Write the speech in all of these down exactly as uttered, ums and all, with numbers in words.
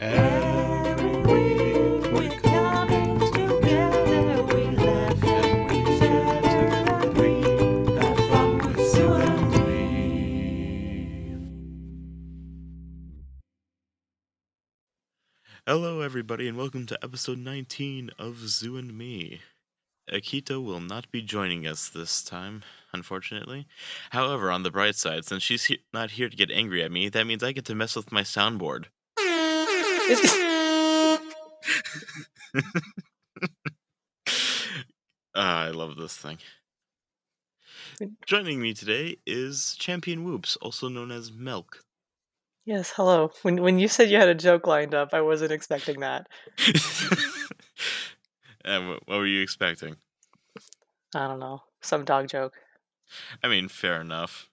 Every week we come in together, we laugh and we share and we have fun with you and me. Hello everybody and welcome to episode nineteen of Zoo and Me. Akito will not be joining us this time, unfortunately. However, on the bright side, since she's he- not here to get angry at me, that means I get to mess with my soundboard. Ah, I love this thing. Joining me today is Champion Whoops, also known as Milk. Yes, hello. When when you said you had a joke lined up, I wasn't expecting that. And what were you expecting? I don't know. Some dog joke. I mean, fair enough.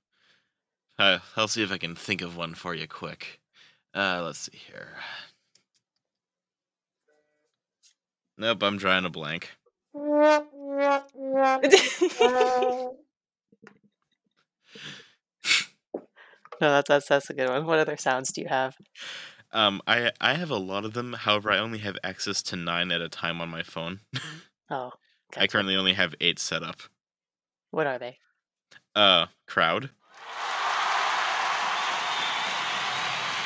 Uh, I'll see if I can think of one for you quick. Uh, let's see here. Nope, I'm drawing a blank. No, that's, that's that's a good one. What other sounds do you have? Um, I I have a lot of them. However, I only have access to nine at a time on my phone. Oh, gotcha. I currently only have eight set up. What are they? Uh, crowd.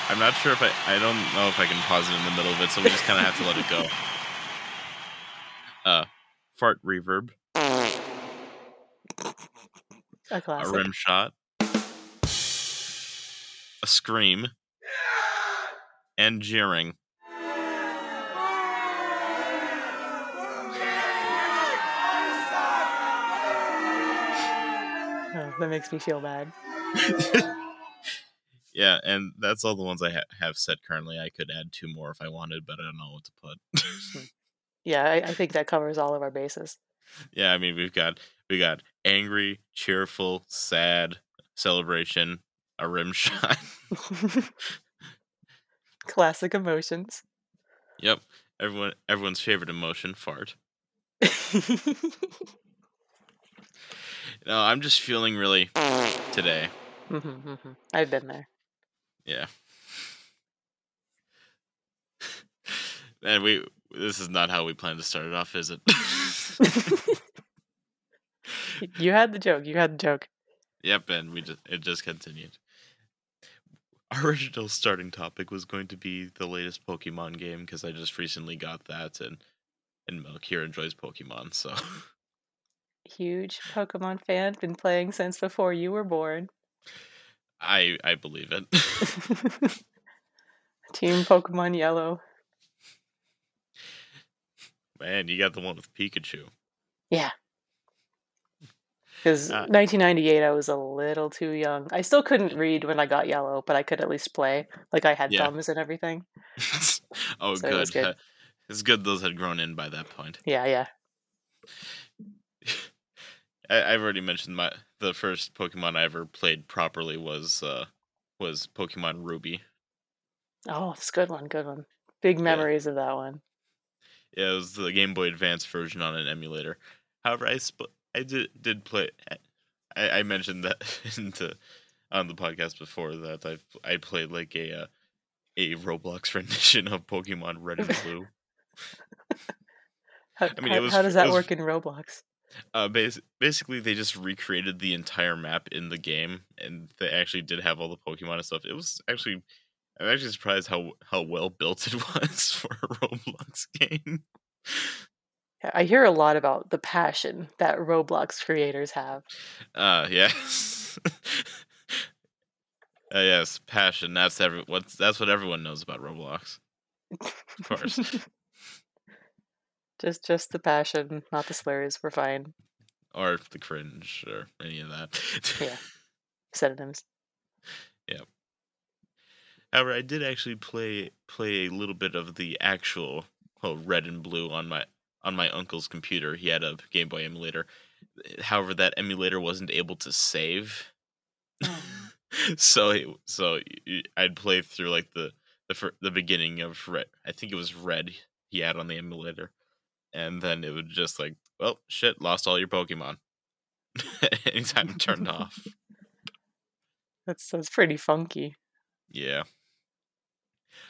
I'm not sure if I I don't know if I can pause it in the middle of it, so we just kind of have to let it go. Uh, fart reverb. A classic. A rim shot. A scream. And jeering. Oh, that makes me feel bad. Yeah, and that's all the ones I ha- have set currently. I could add two more if I wanted, but I don't know what to put. Yeah, I, I think that covers all of our bases. Yeah, I mean, we've got we got angry, cheerful, sad, celebration, a rim shot. Classic emotions. Yep. Everyone, everyone's favorite emotion, fart. No, I'm just feeling really today. Mm-hmm, mm-hmm. I've been there. Yeah. And we, this is not how we planned to start it off, is it? You had the joke. You had the joke. Yep, and we just, it just continued. Our original starting topic was going to be the latest Pokemon game, because I just recently got that, and and Milk here enjoys Pokemon, so. Huge Pokemon fan, been playing since before you were born. I I believe it. Team Pokemon Yellow. Man, you got the one with Pikachu. Yeah. Because uh, nineteen ninety-eight, I was a little too young. I still couldn't read when I got Yellow, but I could at least play. Like, I had yeah. thumbs and everything. Oh, so good. It was good. It's good those had grown in by that point. Yeah, yeah. I, I've already mentioned my the first Pokemon I ever played properly was uh, was Pokemon Ruby. Oh, it's a good one, good one. Big memories yeah. of that one. Yeah, it was the Game Boy Advance version on an emulator. However, I... Sp- I did did play. I, I mentioned that in the, on the podcast before that I I played like a uh, a Roblox rendition of Pokemon Red and Blue. how, I mean, how, it was, how does that was, work in Roblox? Uh, bas- basically, they just recreated the entire map in the game, and they actually did have all the Pokemon and stuff. It was actually I'm actually surprised how how well built it was for a Roblox game. I hear a lot about the passion that Roblox creators have. Uh, yes. uh, yes, passion. That's every. What's that's what everyone knows about Roblox. Of course. just, just the passion, not the slurs. We're fine. Or the cringe, or any of that. Yeah, synonyms. Yeah. However, I did actually play play a little bit of the actual well, Red and Blue on my. On my uncle's computer. He had a Game Boy emulator. However, that emulator wasn't able to save. Oh. so, so I'd play through like the the the beginning of Red. I think it was Red he had on the emulator, and then it would just like, well, shit, lost all your Pokemon. Anytime it turned off. That's that's pretty funky. Yeah.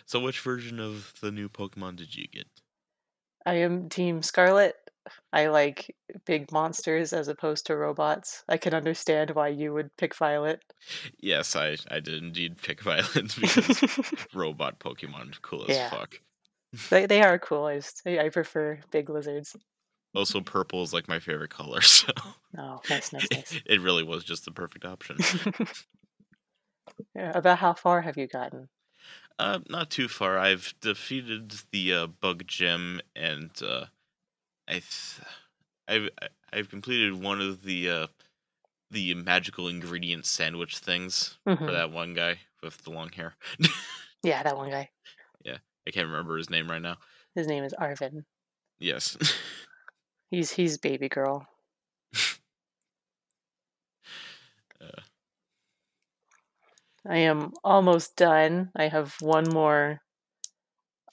So which version of the new Pokemon did you get? I am Team Scarlet. I like big monsters as opposed to robots. I can understand why you would pick Violet. Yes, I, I did indeed pick Violet because robot Pokemon are cool as yeah. fuck. They they are cool. I, just, I prefer big lizards. Also, purple is like my favorite color, so... Oh, nice, nice, nice. It, it really was just the perfect option. Yeah, about how far have you gotten? Uh, not too far. I've defeated the uh, bug gym, and uh, I th- I've I've completed one of the uh, the magical ingredient sandwich things mm-hmm. for that one guy with the long hair. Yeah, that one guy. Yeah, I can't remember his name right now. His name is Arvin. Yes. he's he's baby girl. uh. I am almost done. I have one more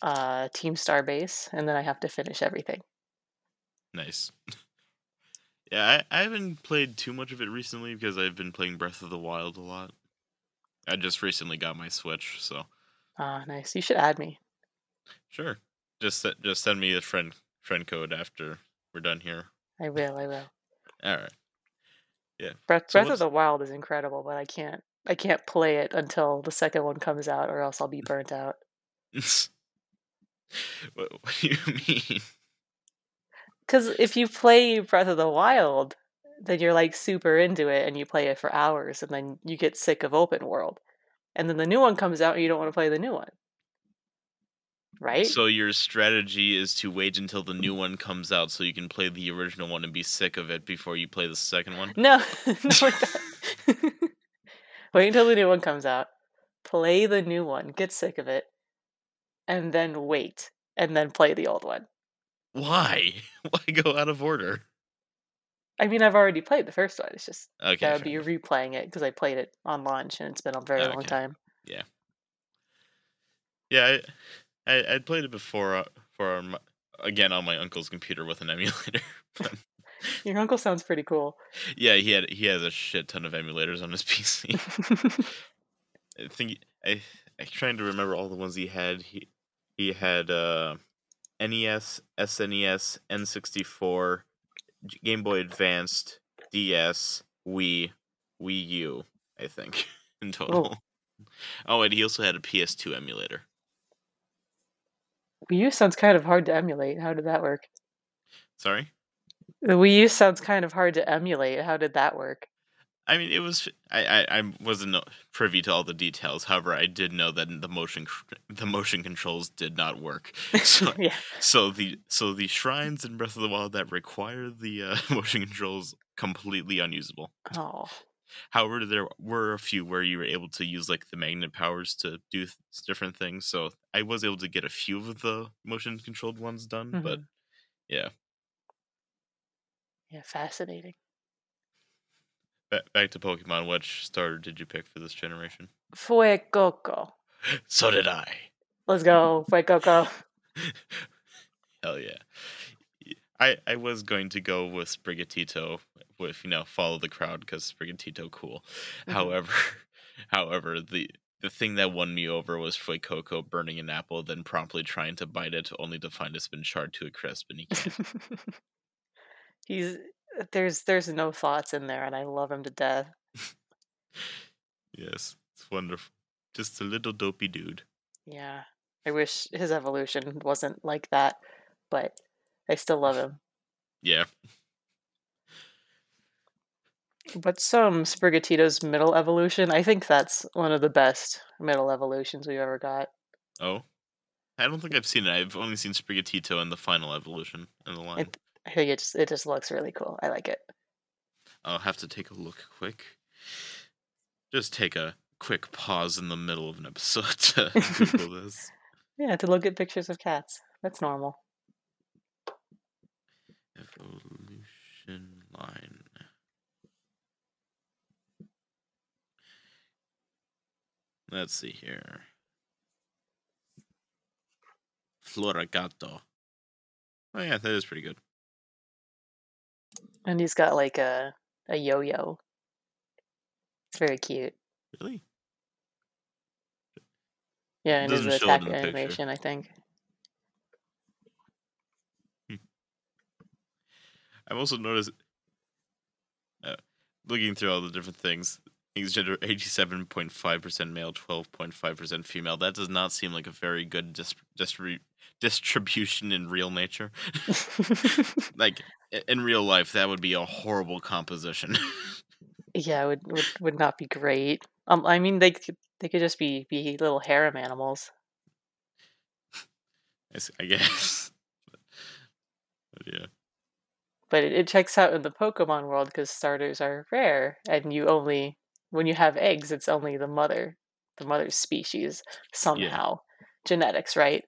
uh, Team Star base, and then I have to finish everything. Nice. Yeah, I, I haven't played too much of it recently because I've been playing Breath of the Wild a lot. I just recently got my Switch, so... Ah, nice. You should add me. Sure. Just just send me the friend friend code after we're done here. I will, I will. All right. Yeah. Breath, so Breath of the Wild is incredible, but I can't. I can't play it until the second one comes out, or else I'll be burnt out. What, what do you mean? Because if you play Breath of the Wild, then you're like super into it, and you play it for hours, and then you get sick of open world. And then the new one comes out, and you don't want to play the new one. Right? So your strategy is to wait until the new one comes out so you can play the original one and be sick of it before you play the second one? No. Not like that. Wait until the new one comes out, play the new one, get sick of it, and then wait, and then play the old one. Why? Why go out of order? I mean, I've already played the first one. It's just okay, that would be enough. Replaying it because I played it on launch, and it's been a very okay. long time. Yeah. Yeah, I, I, I played it before, uh, for my, again, on my uncle's computer with an emulator. But... Your uncle sounds pretty cool. Yeah, he had he has a shit ton of emulators on his P C. I think I I'm trying to remember all the ones he had. He he had uh, N E S, S N E S, N sixty-four, Game Boy Advance, D S, Wii, Wii U. I think in total. Oh. oh, and he also had a P S two emulator. Wii U sounds kind of hard to emulate. How did that work? Sorry? The Wii U sounds kind of hard to emulate. How did that work? I mean, it was I, I, I wasn't privy to all the details. However, I did know that the motion the motion controls did not work. So, yeah. so the so the shrines in Breath of the Wild that require the uh, motion controls completely unusable. Oh. However, there were a few where you were able to use like the magnet powers to do th- different things. So I was able to get a few of the motion controlled ones done, mm-hmm. but yeah. Yeah, fascinating. Back to Pokemon. Which starter did you pick for this generation? Fuecoco. So did I. Let's go, Fuecoco. Hell yeah. I, I was going to go with Sprigatito, with, you know, follow the crowd, because Sprigatito cool. Mm-hmm. However, however, the, the thing that won me over was Fuecoco burning an apple, then promptly trying to bite it, only to find it's been charred to a crisp, and he can't. He's there's there's no thoughts in there, and I love him to death. Yes, it's wonderful. Just a little dopey dude. Yeah, I wish his evolution wasn't like that, but I still love him. Yeah. But some Sprigatito's middle evolution, I think that's one of the best middle evolutions we've ever got. Oh, I don't think I've seen it. I've only seen Sprigatito in the final evolution in the line. It, I think it just, it just looks really cool. I like it. I'll have to take a look quick. Just take a quick pause in the middle of an episode to Google this. Yeah, to look at pictures of cats. That's normal. Evolution line. Let's see here. Florigato. Oh yeah, that is pretty good. And he's got like a, a yo-yo. It's very cute. Really? Yeah, and it is Doesn't the show it attack in the picture. animation, I think. Hmm. I've also noticed, uh, looking through all the different things, things gender eighty-seven point five percent male, twelve point five percent female. That does not seem like a very good dis- distri- distribution in real nature. Like, in real life, that would be a horrible composition. Yeah, it would, would would not be great. Um, I mean, they could, they could just be, be little harem animals. I guess. But, but yeah. But it, it checks out in the Pokemon world because starters are rare, and you only when you have eggs, it's only the mother, the mother's species somehow. Yeah. Genetics, right?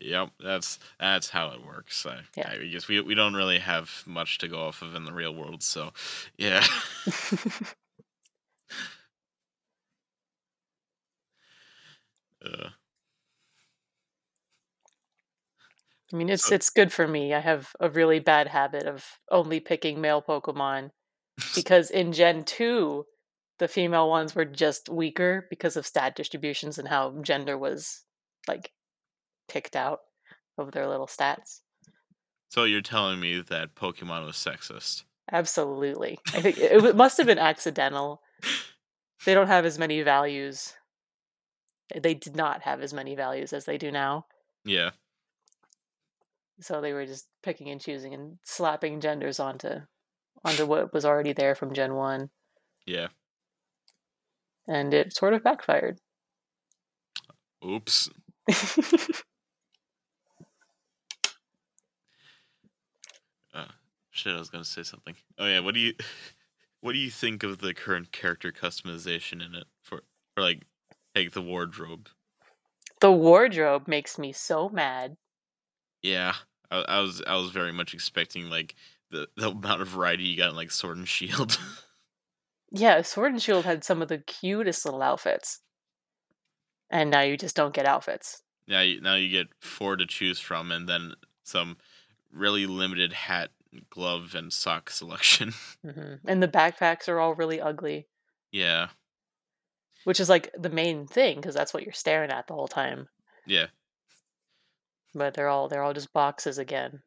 Yep, that's that's how it works. I, yeah. I guess we we don't really have much to go off of in the real world, so yeah. uh. I mean, it's so, it's good for me. I have a really bad habit of only picking male Pokemon because in Gen two, the female ones were just weaker because of stat distributions and how gender was like picked out of their little stats. So you're telling me that Pokemon was sexist? Absolutely. I think it, it must have been accidental. They don't have as many values. They did not have as many values as they do now. Yeah. So they were just picking and choosing and slapping genders onto onto what was already there from Gen one. Yeah. And it sort of backfired. Oops. uh, shit, I was going to say something. Oh yeah, what do you what do you think of the current character customization in it for, for like take the wardrobe? The wardrobe makes me so mad. Yeah, I, I was I was very much expecting like the, the amount of variety you got in like Sword and Shield. Yeah, Sword and Shield had some of the cutest little outfits, and now you just don't get outfits. Now you, now you get four to choose from, and then some really limited hat, glove, and sock selection. Mm-hmm. And the backpacks are all really ugly. Yeah, which is like the main thing because that's what you're staring at the whole time. Yeah. But they're all they're all just boxes again.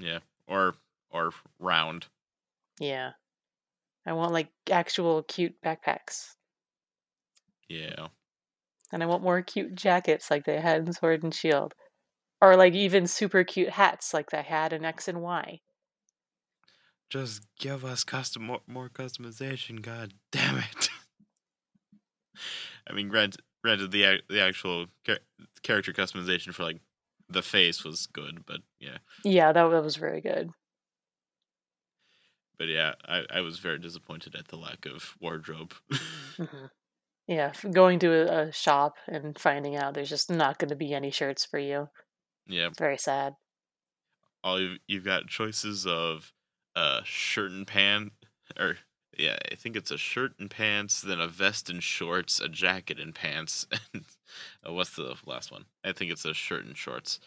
Yeah, or or round. Yeah, I want like actual cute backpacks. Yeah, and I want more cute jackets like they had in Sword and Shield, or like even super cute hats like they had in X and Y. Just give us custom more, more customization, god damn it! I mean, granted, granted the the actual char- character customization for like. The face was good, but yeah. Yeah, that was very good. But yeah, I, I was very disappointed at the lack of wardrobe. Mm-hmm. Yeah, going to a, a shop and finding out there's just not going to be any shirts for you. Yeah. It's very sad. All you've, you've got choices of uh, shirt and pants, or yeah, I think it's a shirt and pants, then a vest and shorts, a jacket and pants, and uh, what's the last one? I think it's a shirt and shorts.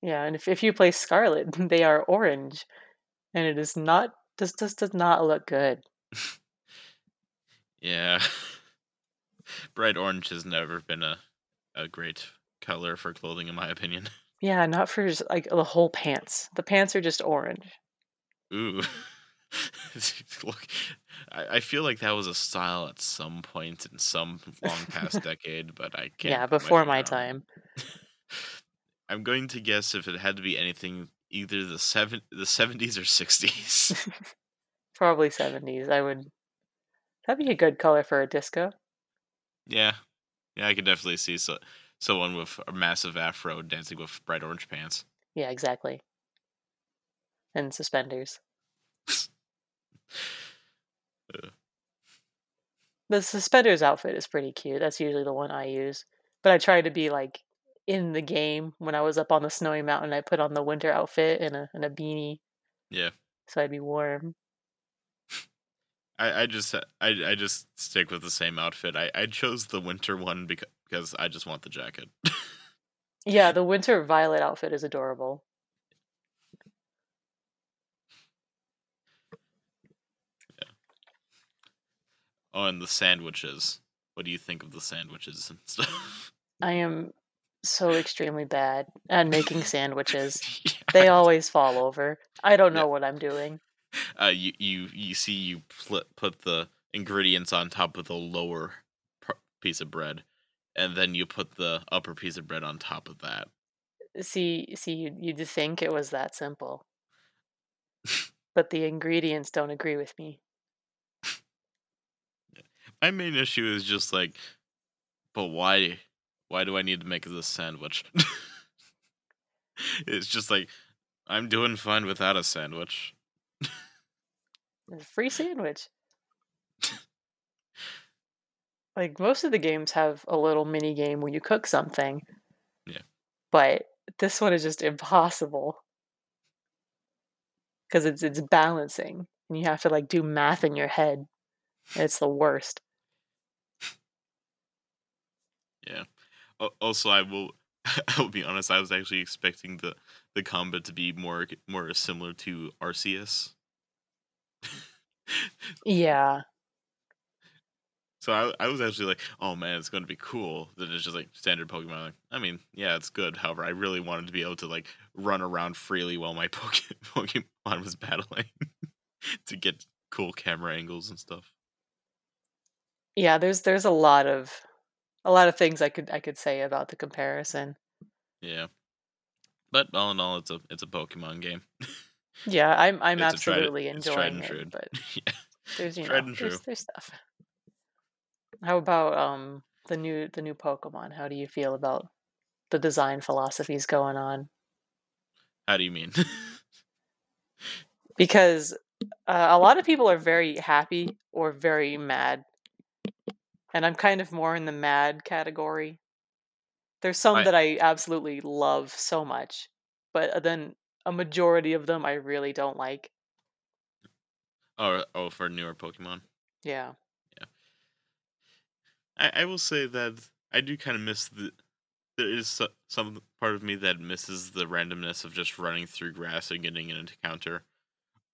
Yeah, and if if you play Scarlet, they are orange, and it is not this just does not look good. Yeah, bright orange has never been a a great color for clothing, in my opinion. Yeah, not for just, like the whole pants. The pants are just orange. Ooh. Look, I, I feel like that was a style at some point in some long past decade, but I can't. Yeah, before my, my time. I'm going to guess if it had to be anything, either the seven, the seventies or sixties. Probably seventies. I would. That'd be a good color for a disco. Yeah, yeah, I could definitely see so, someone with a massive afro dancing with bright orange pants. Yeah, exactly. And suspenders. Uh. The suspenders outfit is pretty cute. That's usually the one I use. But I tried to be like in the game when I was up on the snowy mountain. I put on the winter outfit and a and a beanie. Yeah. So I'd be warm. I, I just I I just stick with the same outfit. I, I chose the winter one because because I just want the jacket. Yeah, the winter violet outfit is adorable. Oh, and the sandwiches. What do you think of the sandwiches and stuff? I am so extremely bad at making sandwiches. Yeah. They always fall over. I don't know yeah. what I'm doing. Uh, you, you, you see you pl- put the ingredients on top of the lower p- piece of bread, and then you put the upper piece of bread on top of that. See, see, you, you'd think it was that simple. But the ingredients don't agree with me. My main issue is just like, but why? Why do I need to make this sandwich? It's just like, I'm doing fine without a sandwich. It's a free sandwich. Like, most of the games have a little mini game where you cook something. Yeah. But this one is just impossible. Because it's it's balancing, and you have to like do math in your head. It's the worst. Yeah. Also, I will. I will be honest. I was actually expecting the, the combat to be more more similar to Arceus. Yeah. So I I was actually like, oh man, it's going to be cool. Then it's just like standard Pokemon. Like, I mean, yeah, it's good. However, I really wanted to be able to like run around freely while my Pokemon was battling to get cool camera angles and stuff. Yeah, there's there's a lot of a lot of things I could I could say about the comparison. Yeah, but all in all, it's a it's a Pokemon game. Yeah, I'm I'm it's absolutely tried, enjoying it's tried and it. True. But yeah. there's you tried know and true. There's, there's stuff. How about um the new the new Pokemon? How do you feel about the design philosophies going on? How do you mean? Because uh, a lot of people are very happy or very mad, and I'm kind of more in the mad category. There's some I... that I absolutely love so much, but then a majority of them I really don't like. Oh, oh, for newer Pokemon. Yeah. I, I will say that I do kind of miss the. There is so, some part of me that misses the randomness of just running through grass and getting an encounter,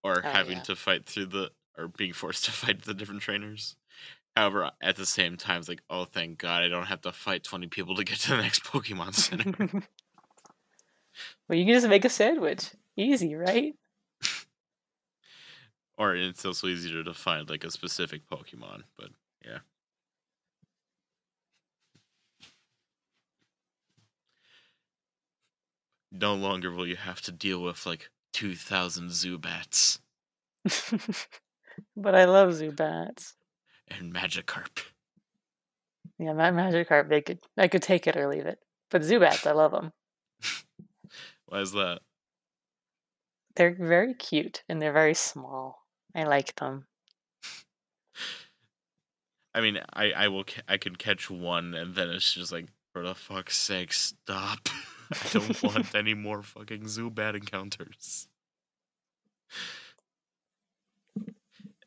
or oh, having yeah. to fight through the, or being forced to fight the different trainers. However, at the same time, it's like, oh, thank God, I don't have to fight twenty people to get to the next Pokemon Center. Well, you can just make a sandwich, easy, right? Or it's also easier to find like a specific Pokemon, but yeah. No longer will you have to deal with, like, two thousand Zubats. But I love Zubats. And Magikarp. Yeah, my Magikarp, they could, I could take it or leave it. But Zubats, I love them. Why is that? They're very cute, and they're very small. I like them. I mean, I, I will, I could catch one, and then it's just like, for the fuck's sake, stop. I don't want any more fucking Zubat encounters.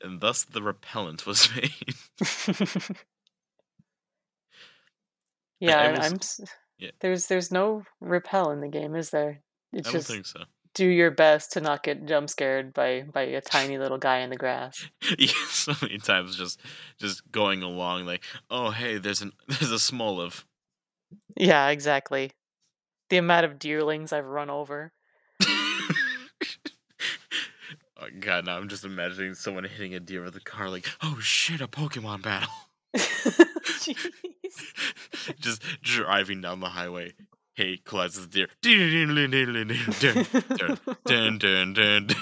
And thus the repellent was made. Yeah, I, I was, I'm. Yeah. There's there's no repel in the game, is there? It's I don't just think so. Do your best to not get jump scared by, by a tiny little guy in the grass. Yeah, so many times just just going along like, oh hey, there's an there's a Smoliv. Yeah, exactly. The amount of deerlings I've run over. Oh God, now I'm just imagining someone hitting a deer with a car like, oh shit, a Pokemon battle. Jeez. Just driving down the highway. Hey, collides the deer. Dun, dun, dun, dun.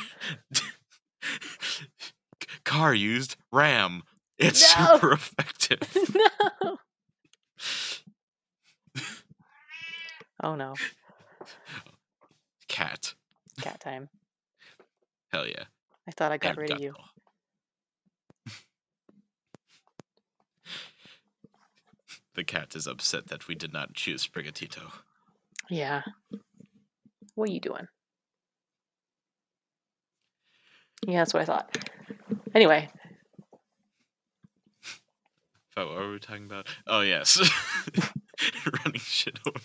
Car used, ram. It's no! super effective. No! Oh no. Cat. Cat time. Hell yeah. I thought I got rid of you. The cat is upset that we did not choose Sprigatito. Yeah. What are you doing? Yeah, that's what I thought. Anyway. What were we talking about? Oh, yes. Running shit over.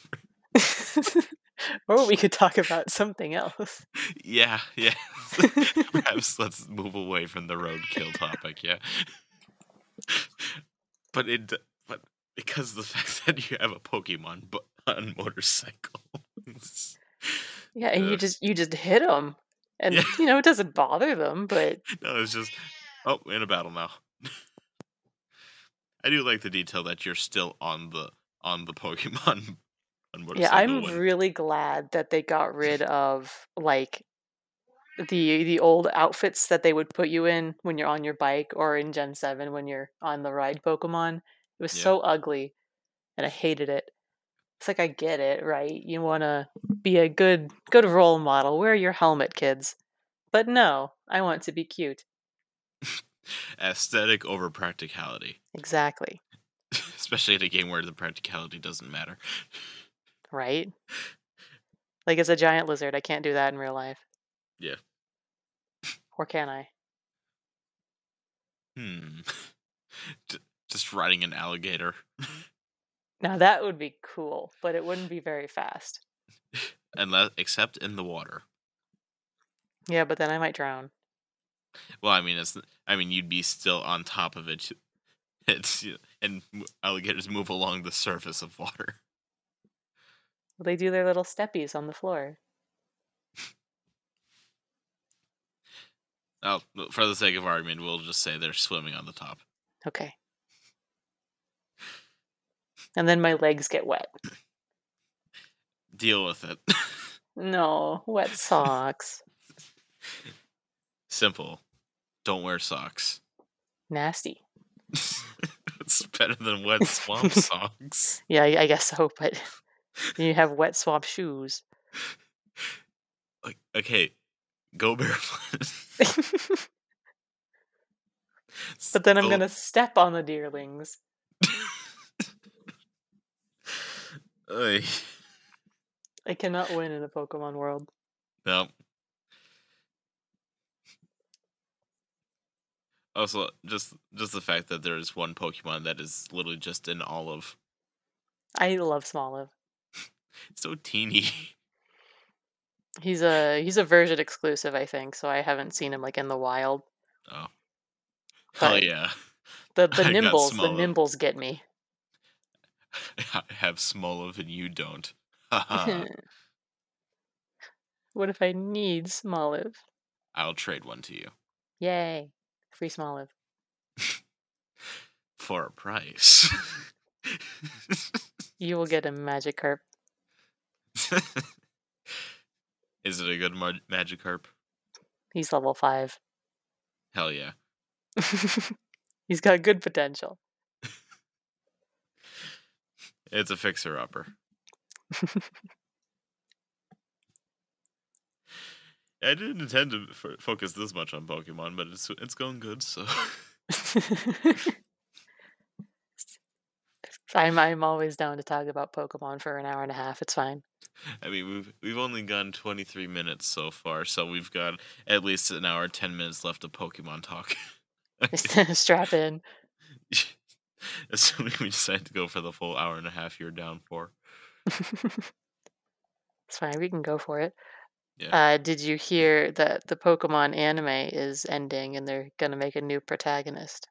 Or we could talk about something else. Yeah, yeah. Perhaps let's move away from the roadkill topic. Yeah, but it, but because of the fact that you have a Pokemon but on motorcycles. Yeah, and uh, you just you just hit them, and yeah. you know it doesn't bother them. But no, it's just oh, in a battle now. I do like the detail that you're still on the on the Pokemon. On yeah, I'm one. really glad that they got rid of like the the old outfits that they would put you in when you're on your bike or in Gen seven when you're on the ride Pokemon. It was yeah. so ugly, and I hated it. It's like, I get it, right? You want to be a good good role model. Wear your helmet, kids. But no, I want to be cute. Aesthetic over practicality. Exactly. Especially in a game where the practicality doesn't matter. Right? Like, as a giant lizard, I can't do that in real life. Yeah. Or can I? Hmm. Just riding an alligator. Now that would be cool, but it wouldn't be very fast. Unless, except in the water. Yeah, but then I might drown. Well, I mean, it's. I mean, you'd be still on top of it. It's and alligators move along the surface of water. Well, they do their little steppies on the floor. Oh, for the sake of argument, we'll just say they're swimming on the top. Okay. And then my legs get wet. Deal with it. No, wet socks. Simple. Don't wear socks. Nasty. It's better than wet swamp socks. Yeah, I guess so, but you have wet swamp shoes. Like, okay, go barefoot. But then I'm going to step on the deerlings. Oy. I cannot win in the Pokemon world. No. Also, just just the fact that there is one Pokemon that is literally just an olive. I love Smoliv. So teeny. He's a he's a version exclusive, I think. So I haven't seen him like in the wild. Oh. Hell yeah. The the I nimbles the nimbles get me. I have Smoliv and you don't. What if I need Smoliv? I'll trade one to you. Yay. Free Smoliv. For a price. You will get a Magikarp. Is it a good mag- Magikarp? He's level five. Hell yeah. He's got good potential. It's a fixer-upper. I didn't intend to f- focus this much on Pokemon, but it's it's going good, so... I'm, I'm always down to talk about Pokemon for an hour and a half, it's fine. I mean, we've, we've only gone twenty-three minutes so far, so we've got at least an hour, ten minutes left of Pokemon talk. Strap in. Assuming we decide to go for the full hour and a half you're down for. It's fine, we can go for it. Yeah. Uh, did you hear that the Pokemon anime is ending and they're going to make a new protagonist?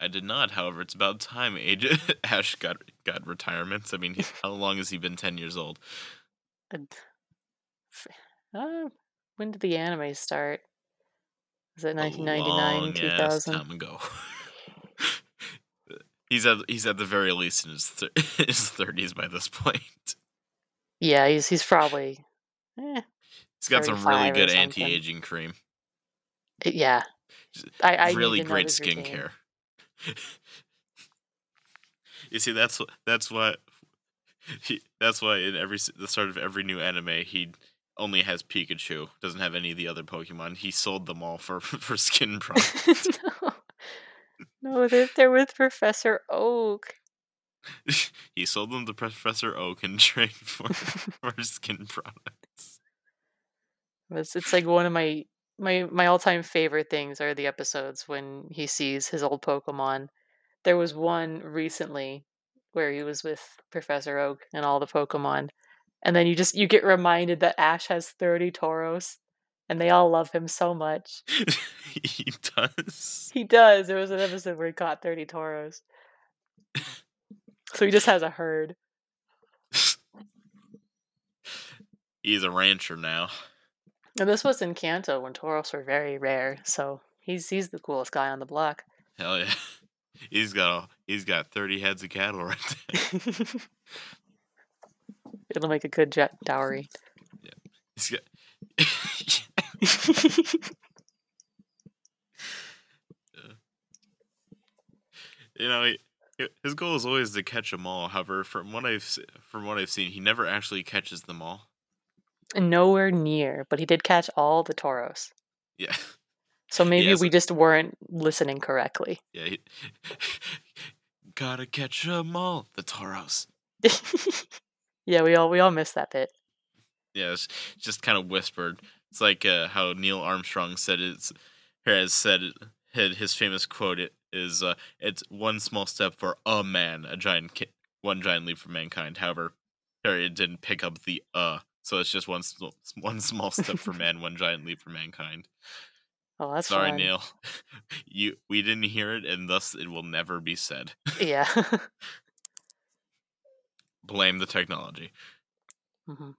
I did not, however, it's about time Age- Ash got, got retirements. I mean, how long has he been ten years old? Uh, when did the anime start? Is it nineteen ninety-nine, two thousand? Long ass time ago. He's at he's at the very least in his th- his thirties by this point. Yeah, he's he's probably. Eh, he's got some really good anti-aging cream. It, yeah, I, I really great skincare. You see, that's that's why he, that's why in every the start of every new anime he only has Pikachu, doesn't have any of the other Pokemon. He sold them all for for skin products. No. No, they're, they're with Professor Oak. He sold them to Professor Oak and trained for, for skin products. It's, it's like one of my, my, my all-time favorite things are the episodes when he sees his old Pokemon. There was one recently where he was with Professor Oak and all the Pokemon. And then you just you get reminded that Ash has thirty Tauros. And they all love him so much. He does. He does. There was an episode where he caught thirty Tauros. So he just has a herd. He's a rancher now. And this was in Kanto when Tauros were very rare, so he's he's the coolest guy on the block. Hell yeah. He's got he's got thirty heads of cattle right there. It'll make a good jet dowry. Yeah. He's got You know, he, his goal is always to catch them all. However, from what I've from what I've seen, he never actually catches them all. Nowhere near, but he did catch all the Tauros. Yeah. So maybe we just weren't listening correctly. Yeah. He, gotta catch them all, the Tauros. Yeah, we all we all missed that bit. Yeah, it's just kind of whispered. It's like uh, how Neil Armstrong said it's has said it, his famous quote. It, is uh, it's one small step for a man, a giant, ki- one giant leap for mankind. However, it didn't pick up the uh, so it's just one sl- one small step for man, one giant leap for mankind. Oh, that's sorry, fine. Neil. You we didn't hear it, and thus it will never be said. Yeah. Blame the technology. Mm-hmm.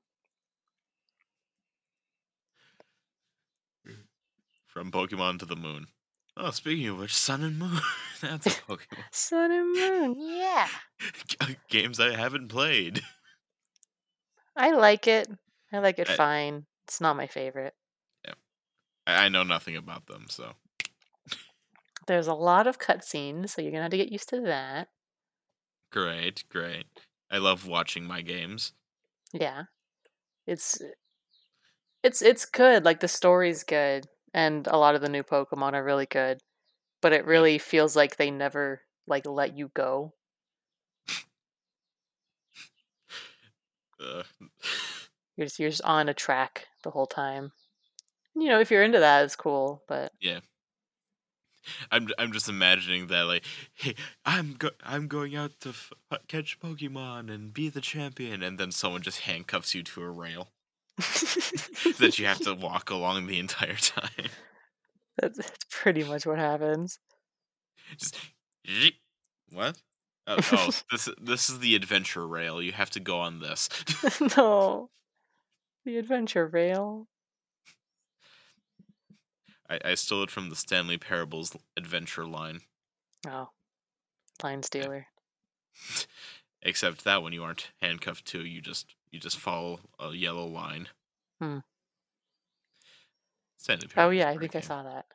From Pokemon to the moon. Oh, speaking of which, Sun and Moon. That's a Pokemon. Sun and Moon, yeah. Games I haven't played. I like it. I like it I, fine. It's not my favorite. Yeah. I, I know nothing about them, so. There's a lot of cutscenes, so you're going to have to get used to that. Great, great. I love watching my games. Yeah. It's it's it's good. Like, the story's good. And a lot of the new Pokemon are really good, but it really feels like they never like let you go. Uh. You're just, you're just on a track the whole time. You know, if you're into that, it's cool. But yeah, I'm I'm just imagining that like, hey, I'm go- I'm going out to f- catch Pokemon and be the champion, and then someone just handcuffs you to a rail. That you have to walk along the entire time. That's, that's pretty much what happens. Just, what? Oh, oh this this is the adventure rail. You have to go on this. No, the adventure rail. I, I stole it from the Stanley Parable's adventure line. Oh, line stealer. Except that one you aren't handcuffed to. You just. You just follow a yellow line. Hmm. Oh yeah, I think game. I saw that.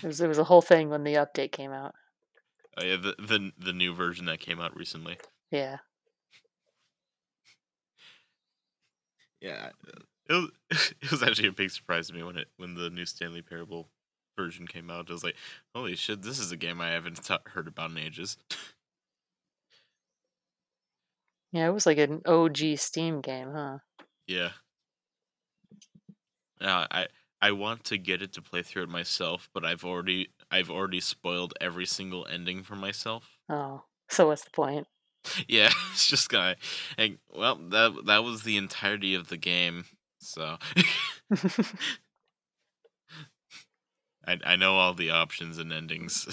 it was it was a whole thing when the update came out. Oh yeah, the the the new version that came out recently. Yeah. Yeah, it was, it was actually a big surprise to me when it when the new Stanley Parable version came out. I was like, holy shit, this is a game I haven't t- heard about in ages. Yeah, it was like an O G Steam game, huh? Yeah. Uh, I I want to get it to play through it myself, but I've already I've already spoiled every single ending for myself. Oh, so what's the point? Yeah, it's just gonna. And, well, that that was the entirety of the game, so. I I know all the options and endings.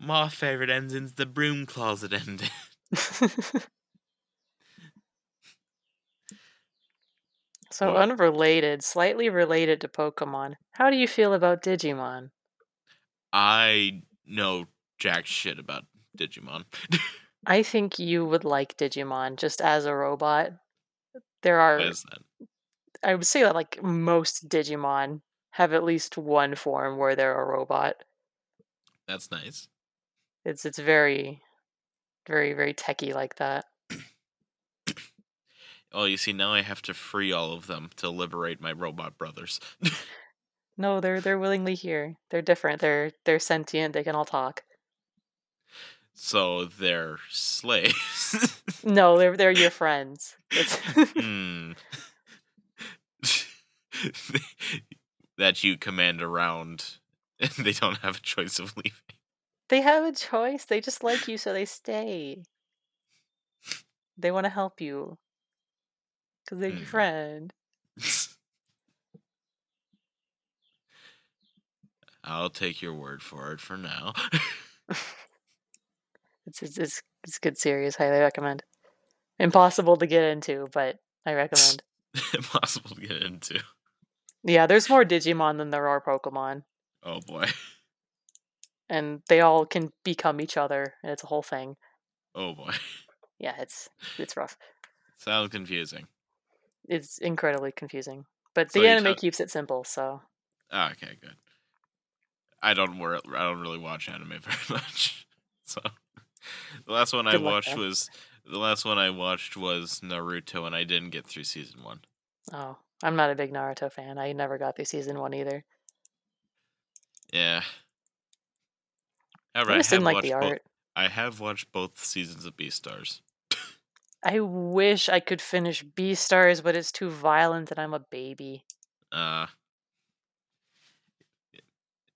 My favorite ending's the broom closet ending. So well, unrelated, slightly related to Pokemon. How do you feel about Digimon? I know jack shit about Digimon. I think you would like Digimon just as a robot. There are. What is that? I would say that like most Digimon have at least one form where they're a robot. That's nice. It's it's very, very, very techie like that. Oh, you see, now I have to free all of them to liberate my robot brothers. No, they're they're willingly here. They're different. They're they're sentient. They can all talk. So they're slaves. No, they're they're your friends. mm. That you command around, and they don't have a choice of leaving. They have a choice. They just like you, so they stay. They want to help you. Because they're mm. your friend. I'll take your word for it for now. it's, it's it's it's a good series. Highly recommend. Impossible to get into, but I recommend. Impossible to get into. Yeah, there's more Digimon than there are Pokemon. Oh boy. And they all can become each other, and it's a whole thing. Oh boy. Yeah, it's it's rough. Sounds confusing. It's incredibly confusing, but the so anime t- keeps it simple. So. Oh, okay, good. I don't worry, I don't really watch anime very much. So the last one good I luck, watched man. was the last one I watched was Naruto, and I didn't get through season one. Oh, I'm not a big Naruto fan. I never got through season one either. Yeah. All right, I just didn't like the art. Bo- I have watched both seasons of Beastars. I wish I could finish Beastars, but it's too violent and I'm a baby. Uh,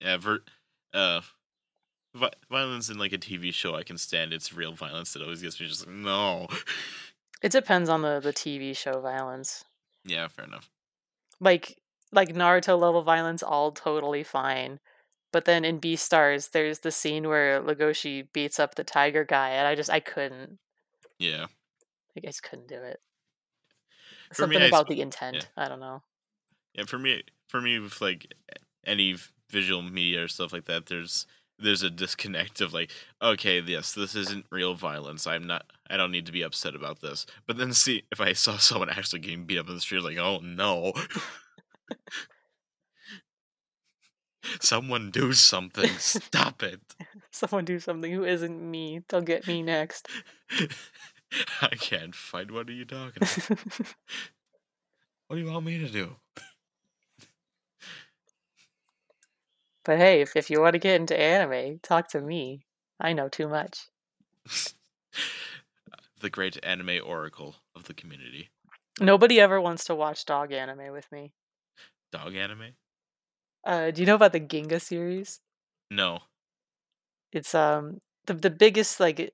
yeah, ver- uh, vi- violence in like a T V show I can stand. It's real violence that always gets me just like, no. It depends on the, the T V show violence. Yeah, fair enough. Like, like Naruto level violence, all totally fine. But then in Beastars, there's the scene where Legoshi beats up the tiger guy, and I just, I couldn't. Yeah. I guess couldn't do it. For Something me, about I, the intent. Yeah. I don't know. Yeah, for me, for me, with like any visual media or stuff like that, there's there's a disconnect of like, okay, yes, this isn't real violence. I'm not. I don't need to be upset about this. But then, see, if I saw someone actually getting beat up in the street, like, oh no, someone do something. Stop it. Someone do something. Who isn't me? They'll get me next. I can't fight. What are you talking about? What do you want me to do? But hey, if, if you want to get into anime, talk to me. I know too much. The great anime oracle of the community. Nobody ever wants to watch dog anime with me. Dog anime? Uh, do you know about the Ginga series? No. It's um the the biggest like.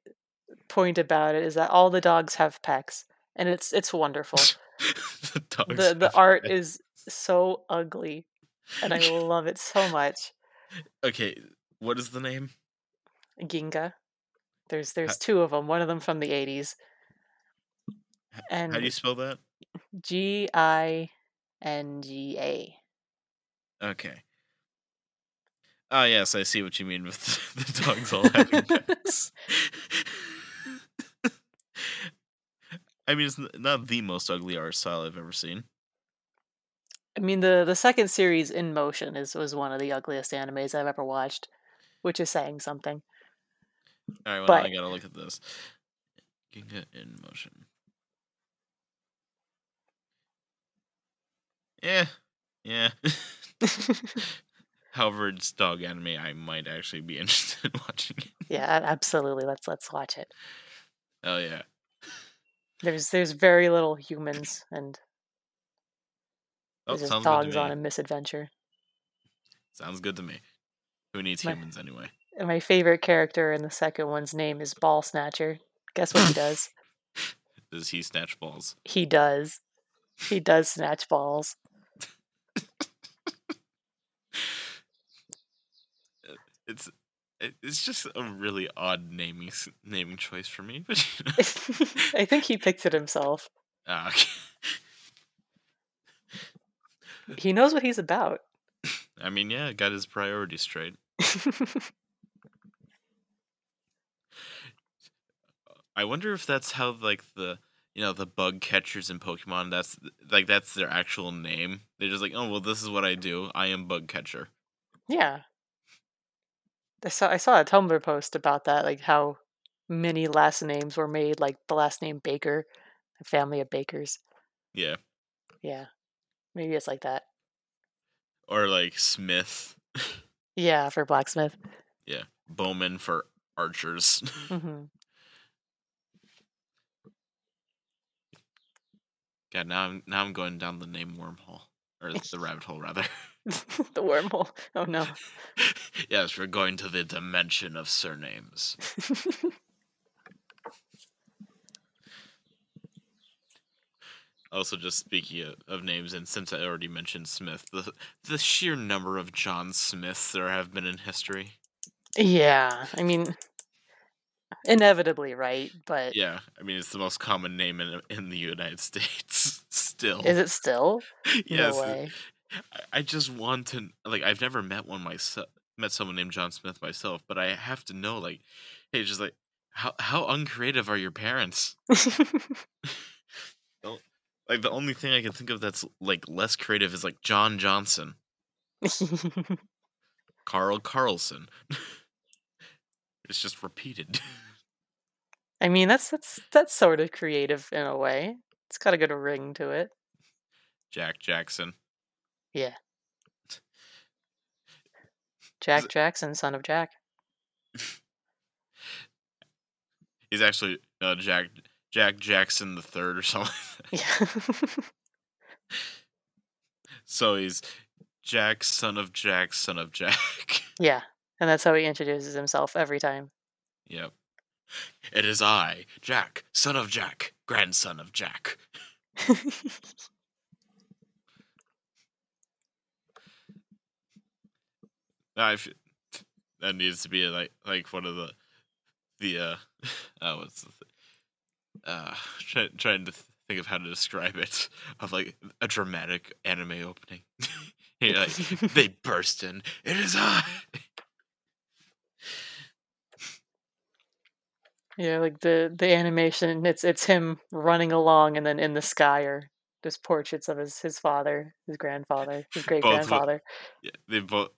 point about it is that all the dogs have pecs, and it's it's wonderful. the dogs the, the art pecs. Is so ugly, and I love it so much. Okay, what is the name? Ginga. There's there's how, two of them. One of them from the eighties. And how do you spell that? G I N G A. Okay. Ah, oh, yes, I see what you mean with the, the dogs all having pecs. I mean, it's not the most ugly art style I've ever seen. I mean, the, the second series, In Motion, is was one of the ugliest animes I've ever watched, which is saying something. All right, well, but, I gotta look at this. Ginga In Motion. Yeah, yeah. However, it's dog anime. I might actually be interested in watching it. Yeah, absolutely. Let's let's watch it. Oh yeah. There's there's very little humans, and oh, there's just dogs on a misadventure. Sounds good to me. Who needs my, humans anyway? My favorite character in the second one's name is Ball Snatcher. Guess what he does? Does he snatch balls? He does. He does snatch balls. It's It's just a really odd naming naming choice for me. But you know. I think he picked it himself. Ah, okay. He knows what he's about. I mean, yeah, got his priorities straight. I wonder if that's how, like, the you know the bug catchers in Pokemon. That's like that's their actual name. They're just like, oh well, this is what I do. I am bug catcher. Yeah. I saw I saw a Tumblr post about that, like how many last names were made, like the last name Baker, a family of Bakers. Yeah. Yeah. Maybe it's like that. Or like Smith. Yeah, for blacksmith. Yeah. Bowman for archers. Mm-hmm. God, now I'm now I'm going down the name wormhole. Or the rabbit hole, rather. The wormhole. Oh, no. Yes, we're going to the dimension of surnames. Also, just speaking of, of names, and since I already mentioned Smith, the, the sheer number of John Smiths there have been in history. Yeah, I mean, inevitably, right? But Yeah, I mean, it's the most common name in in the United States. Still, is it still? Yes. No way. I I just want to, like, I've never met one myself. Met someone named John Smith myself, but I have to know, like, hey, just like, how how uncreative are your parents? Don't- Like, the only thing I can think of that's like less creative is like John Johnson, Carl Carlson. It's just repeated. I mean, that's that's that's sort of creative in a way. It's got a good ring to it. Jack Jackson. Yeah. Jack it- Jackson, son of Jack. He's actually uh, Jack Jack Jackson the third or something. Yeah. So he's Jack, son of Jack, son of Jack. Yeah, and that's how he introduces himself every time. Yep. It is I, Jack, son of Jack, grandson of Jack. I've, that needs to be like like one of the the uh oh, what's the thing? uh try, trying to think of how to describe it, of like a dramatic anime opening. You're like, they burst in. It is I. Yeah, like the the animation. It's it's him running along, and then in the sky are just portraits of his, his father, his grandfather, his great grandfather. Yeah, they've both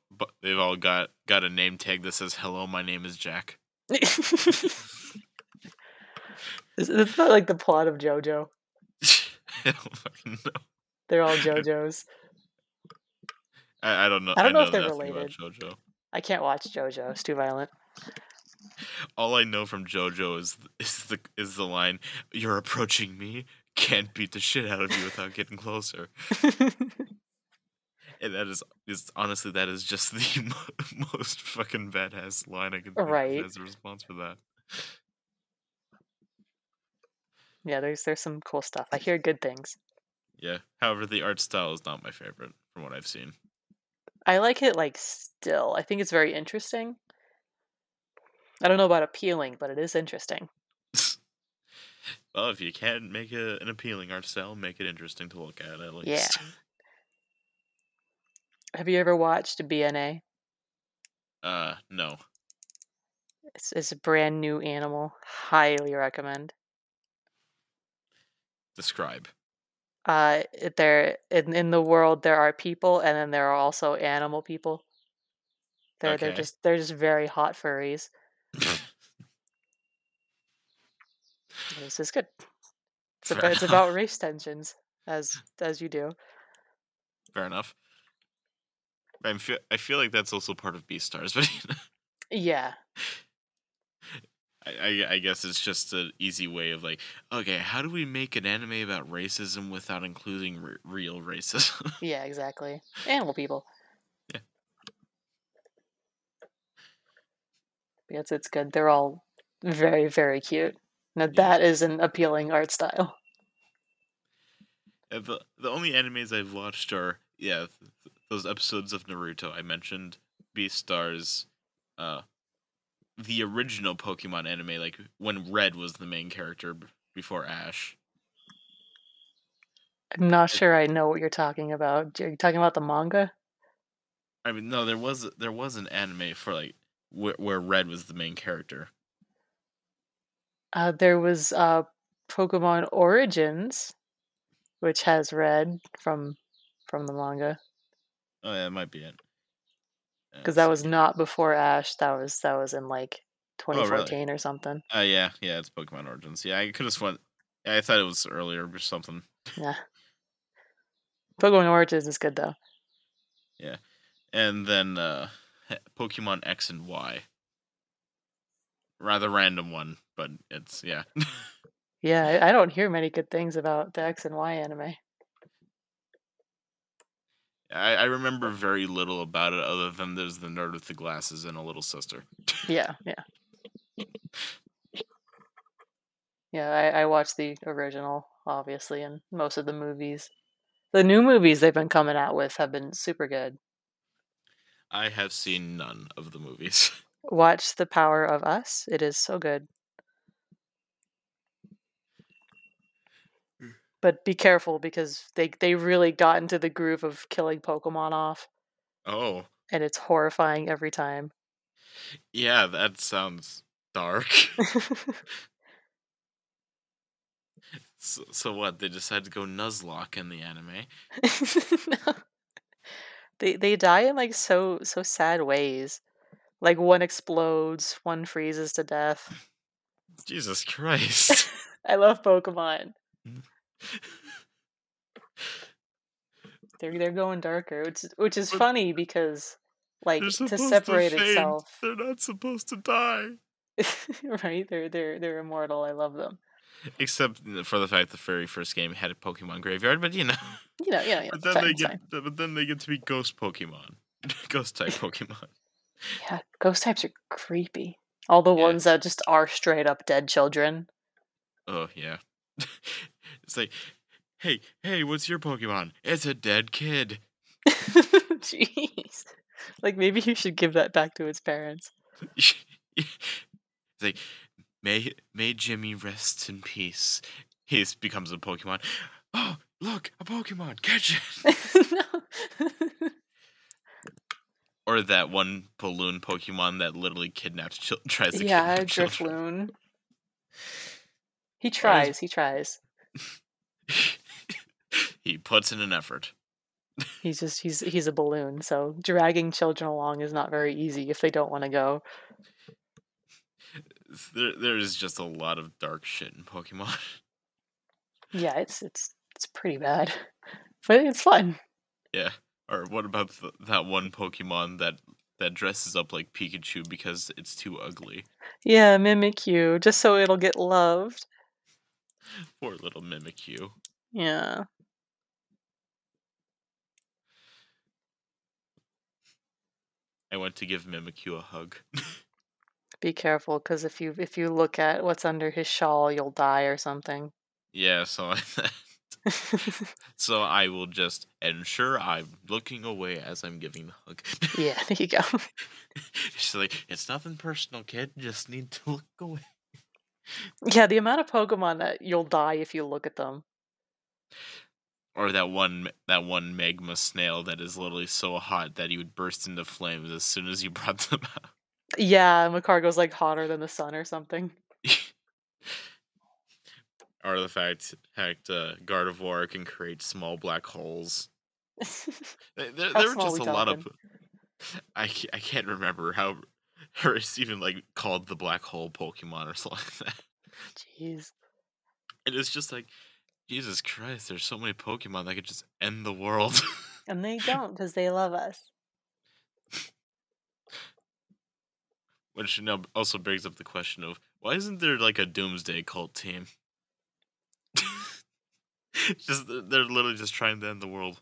they've all got got a name tag that says, "Hello, my name is Jack." It's not like the plot of JoJo. I don't fucking know. They're all JoJo's. I, I don't know. I don't know, I know if they're related. JoJo. I can't watch JoJo. It's too violent. All I know from JoJo is is the is the line, "You're approaching me. Can't beat the shit out of you without getting closer." And that is, is honestly, that is just the mo- most fucking badass line I can think right. of as a response for that. Yeah, there's there's some cool stuff. I hear good things. Yeah. However, the art style is not my favorite from what I've seen. I like it, like, still. I think it's very interesting. I don't know about appealing, but it is interesting. Well, if you can make a, an appealing art style, make it interesting to look at, at least. Yeah. Have you ever watched B N A? Uh, no. It's, it's a brand new animal. Highly recommend. Describe. Uh, there in in the world there are people, and then there are also animal people. They're okay. they're just they're just very hot furries. This is good. It's about, it's about race tensions, as as you do. Fair enough. I'm feel I feel like that's also part of Beastars, but yeah. I, I guess it's just an easy way of like, okay, how do we make an anime about racism without including r- real racism? Yeah, exactly. Animal people. Yeah. Yes, it's good. They're all very, very cute. Now yeah. That is an appealing art style. The, the only animes I've watched are, yeah, th- those episodes of Naruto I mentioned, Beastars, uh... the original Pokemon anime, like when Red was the main character b- before Ash. I'm not sure I know what you're talking about. Are you talking about the manga? I mean, no, there was there was an anime for like wh- where Red was the main character. Uh, there was uh, Pokemon Origins, which has Red from from the manga. Oh yeah, that might be it. Because that was not before Ash. That was that was in like twenty fourteen oh, really? Or something. Oh uh, yeah, yeah. It's Pokemon Origins. Yeah, I could have sworn. I thought it was earlier or something. Yeah. Pokemon Origins is good though. Yeah, and then uh, Pokemon X and Y. Rather random one, but it's yeah. Yeah, I don't hear many good things about the X and Y anime. I, I remember very little about it other than there's the nerd with the glasses and a little sister. Yeah, yeah. Yeah, I, I watched the original, obviously, and most of the movies. The new movies they've been coming out with have been super good. I have seen none of the movies. Watch The Power of Us. It is so good. But be careful because they, they really got into the groove of killing Pokemon off. Oh. And it's horrifying every time. Yeah, that sounds dark. so, so what, they decided to go Nuzlocke in the anime? No. They they die in like so so sad ways. Like one explodes, one freezes to death. Jesus Christ. I love Pokemon. They're they're going darker, which which is but funny because like to separate to itself. They're not supposed to die. Right? They're they're they're immortal. I love them. Except for the fact the very first game had a Pokemon graveyard, but you know. You know, yeah, yeah. But then fine, they get fine. but then they get to be ghost Pokemon. Ghost type Pokemon. Yeah, ghost types are creepy. All the yeah. ones that just are straight up dead children. Oh yeah. It's like, hey, hey, what's your Pokemon? It's a dead kid. Jeez. Like, maybe you should give that back to its parents. It's like, may, may Jimmy rest in peace. He becomes a Pokemon. Oh, look, a Pokemon. Catch it. No. Or that one Paloon Pokemon that literally kidnapped chil- tries to yeah, kidnap children. Yeah, Drifloon. He tries, he tries. He puts in an effort. He's just, he's he's a balloon, so dragging children along is not very easy if they don't want to go. There, there is just a lot of dark shit in Pokemon. Yeah, it's it's it's pretty bad. But it's fun. Yeah, or what about the, that one Pokemon that... that dresses up like Pikachu because it's too ugly. Yeah, Mimikyu, just so it'll get loved. Poor little Mimikyu. Yeah. I went to give Mimikyu a hug. Be careful, because if you if you look at what's under his shawl, you'll die or something. Yeah, so I, so I will just ensure I'm looking away as I'm giving the hug. Yeah, there you go. She's like, it's nothing personal, kid. Just need to look away. Yeah, the amount of Pokemon that you'll die if you look at them. Or that one that one magma snail that is literally so hot that he would burst into flames as soon as you brought them out. Yeah, Macargo's like hotter than the sun or something. Or the fact, fact uh, Gardevoir can create small black holes. there there were just a lot of... I, I can't remember how... Or it's even, like, called the black hole Pokemon or something like that. Jeez. And it's just like, Jesus Christ, there's so many Pokemon that could just end the world. And they don't, because they love us. Which now also brings up the question of, why isn't there, like, a Doomsday Cult team? Just they're literally just trying to end the world.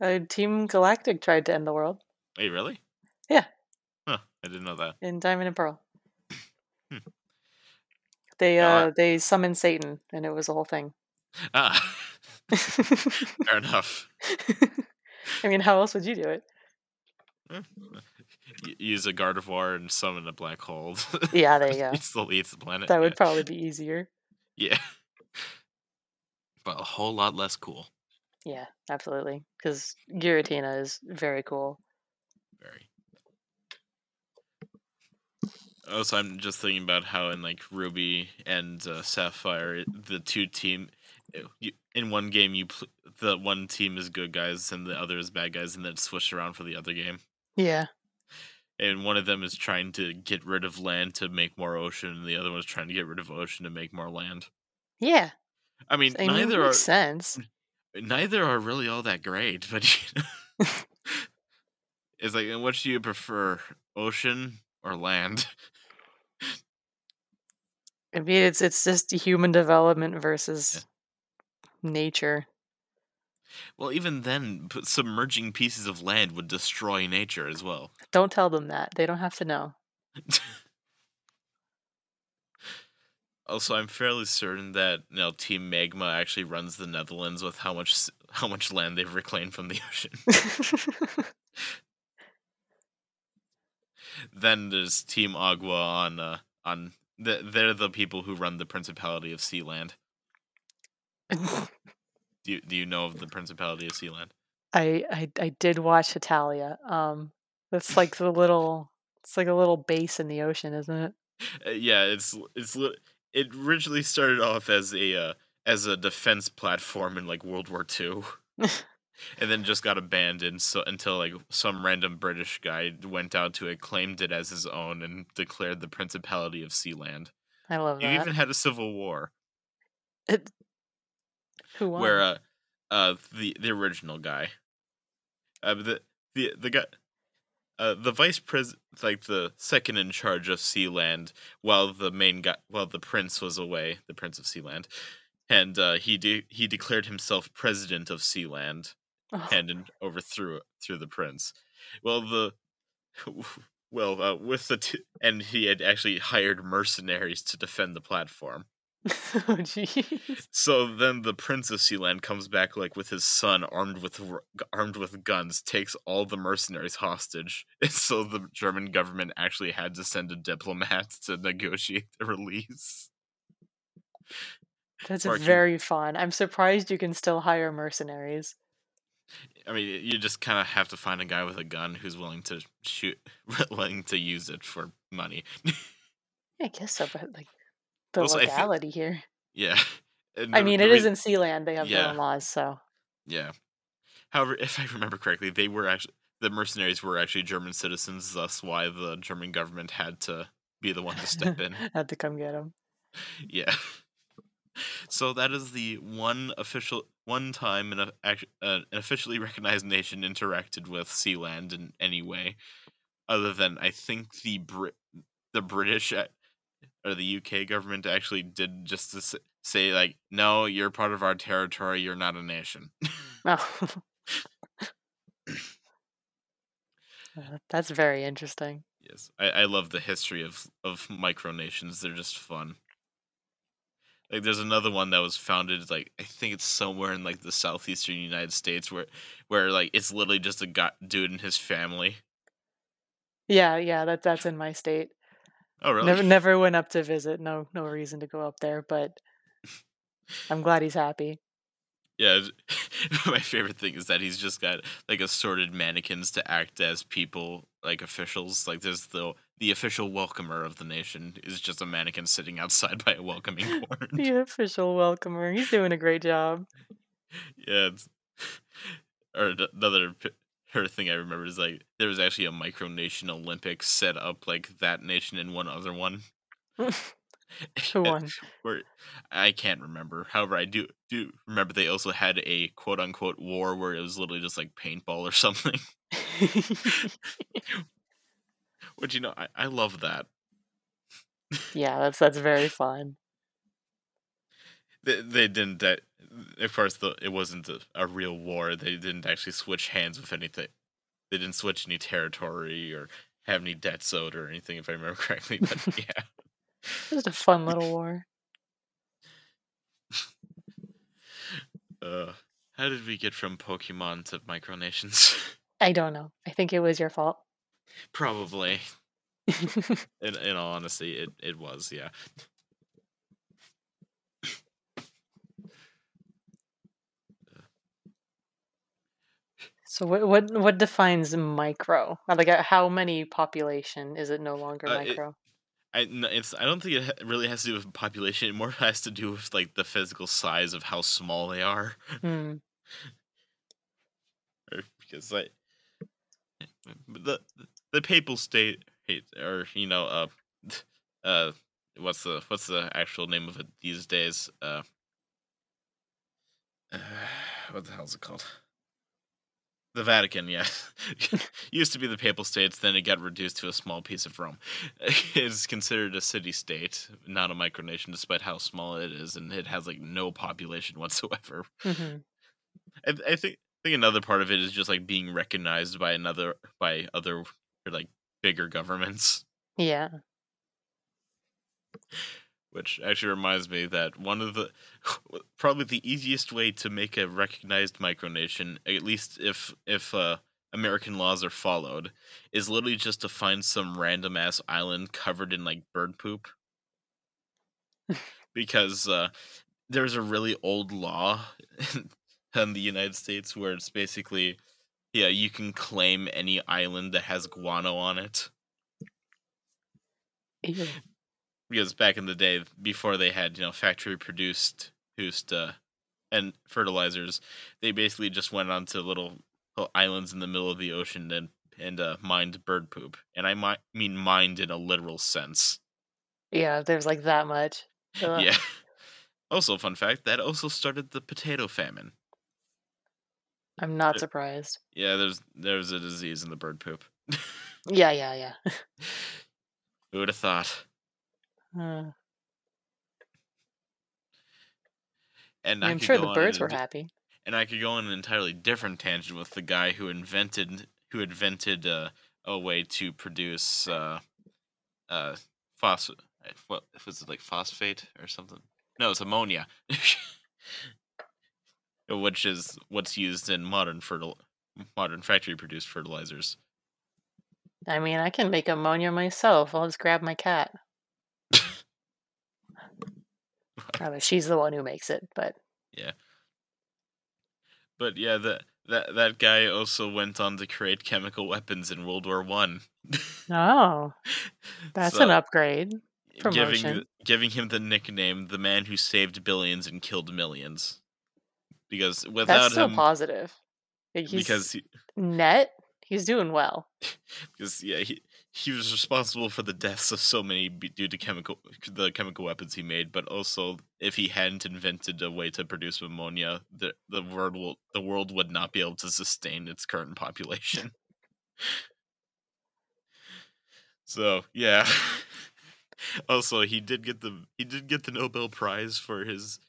Uh, Team Galactic tried to end the world. Wait, really? Yeah. Huh, I didn't know that. In Diamond and Pearl. hmm. They uh, uh they summoned Satan and it was the whole thing. Ah. Fair enough. I mean, how else would you do it? Use a Gardevoir and summon a black hole. Yeah, there you go. It still leaves the planet. That would yeah. probably be easier. Yeah. But a whole lot less cool. Yeah, absolutely. Because Giratina is very cool. Very. Also, I'm just thinking about how in like Ruby and uh, Sapphire, the two team you, in one game, you pl- the one team is good guys and the other is bad guys, and then switch around for the other game. Yeah. And one of them is trying to get rid of land to make more ocean, and the other one's trying to get rid of ocean to make more land. Yeah. I mean, I mean, neither are sense. Neither are really all that great, but you know, it's like, and what do you prefer, ocean or land? I mean, it's it's just human development versus yeah. nature. Well, even then, submerging pieces of land would destroy nature as well. Don't tell them that; they don't have to know. Also, I'm fairly certain that you know, Team Magma actually runs the Netherlands with how much how much land they've reclaimed from the ocean. Then there's Team Agua on uh, on the, they're the people who run the Principality of Sealand. Do you, do you know of the Principality of Sealand? I, I I did watch Italia. Um, that's like the little it's like a little base in the ocean, isn't it? Uh, yeah, it's it's it originally started off as a uh, as a defense platform in like World War Two. And then just got abandoned so until like some random British guy went out to it, claimed it as his own, and declared the Principality of Sealand. I love that. It even had a civil war. It... Who won? Where uh, uh the the original guy, uh the the the guy, uh the vice pres like the second in charge of Sealand, while the main guy while the prince was away, the Prince of Sealand. And uh, he de- he declared himself president of Sealand, oh. and overthrew through the prince. Well, the well uh, with the t- and he had actually hired mercenaries to defend the platform. Oh, jeez. So then the Prince of Sealand comes back like with his son, armed with armed with guns, takes all the mercenaries hostage. And so the German government actually had to send a diplomat to negotiate the release. That's Marking. very fun. I'm surprised you can still hire mercenaries. I mean, you just kind of have to find a guy with a gun who's willing to shoot, willing to use it for money. I guess so, but like the also, legality think, here. Yeah. The, I mean, it re- is in Sealand. They have yeah. their own laws, so. Yeah. However, if I remember correctly, they were actually the mercenaries were actually German citizens. Thus, why the German government had to be the one to step in. Had to come get them. Yeah. So that is the one official, one time an, uh, an officially recognized nation interacted with Sealand in any way, other than I think the Brit, the British or the U K government actually did just to say like, no, you're part of our territory, you're not a nation. Oh. That's very interesting. Yes, I, I love the history of of micronations. They're just fun. Like, there's another one that was founded, like, I think it's somewhere in, like, the southeastern United States where, where like, it's literally just a guy, dude and his family. Yeah, yeah, that that's in my state. Oh, really? Never, never went up to visit. No, no reason to go up there, but I'm glad he's happy. Yeah, my favorite thing is that he's just got, like, assorted mannequins to act as people, like, officials. Like, there's the... The official welcomer of the nation is just a mannequin sitting outside by a welcoming horn. The official welcomer. He's doing a great job. Yeah. It's, or another her thing I remember is like there was actually a micronation Olympics set up like that nation and one other one. Who won? Where, I can't remember. However, I do do remember they also had a quote unquote war where it was literally just like paintball or something. Which, you know, I, I love that. Yeah, that's that's very fun. They they didn't, uh, of course, the, it wasn't a, a real war. They didn't actually switch hands with anything. They didn't switch any territory or have any debts owed or anything, if I remember correctly. But yeah, just a fun little war. uh, how did we get from Pokemon to micronations? I don't know. I think it was your fault. Probably. in, in all honesty, it, it was, yeah. So what what what defines micro? Like, how many population is it no longer uh, micro? It, I no, it's I don't think it really has to do with population. It more has to do with like the physical size of how small they are. Mm. Because like. But the the papal state, or you know, uh, uh, what's the what's the actual name of it these days? Uh, uh what the hell is it called? The Vatican, yeah, used to be the papal states. Then it got reduced to a small piece of Rome. It's considered a city state, not a micronation, despite how small it is, and it has like no population whatsoever. Mm-hmm. I, I think. I think another part of it is just like being recognized by another by other or like bigger governments. Yeah. Which actually reminds me that one of the probably the easiest way to make a recognized micronation, at least if if uh, American laws are followed is literally just to find some random ass island covered in like bird poop. Because uh, there's a really old law in the United States where it's basically, yeah, you can claim any island that has guano on it. Ew. Because back in the day, before they had, you know, factory produced uh, and fertilizers, they basically just went onto little, little islands in the middle of the ocean and and uh, mined bird poop. And I mi- mean mined in a literal sense. Yeah, there's like that much. Ugh. Yeah. Also, fun fact, that also started the potato famine. I'm not there, surprised. Yeah, there's there's a disease in the bird poop. yeah, yeah, yeah. Who would have thought? Uh, and I'm I could sure the birds were d- happy. And I could go on an entirely different tangent with the guy who invented who invented uh, a way to produce uh, uh, phos. What was it, like phosphate or something? No, it's ammonia, which is what's used in modern fertil modern factory produced fertilizers. I mean, I can make ammonia myself. I'll just grab my cat. Rather, she's the one who makes it, but yeah. But yeah, that that that guy also went on to create chemical weapons in World War One. Oh, that's so, an upgrade. Promotion. Giving giving him the nickname "the man who saved billions and killed millions," because without that's still him, positive. Like he's, because he, net, he's doing well. Because yeah, he. He was responsible for the deaths of so many due to chemical the chemical weapons he made, but also if he hadn't invented a way to produce ammonia, the the world will, the world would not be able to sustain its current population. So yeah. Also, he did get the he did get the Nobel Prize for his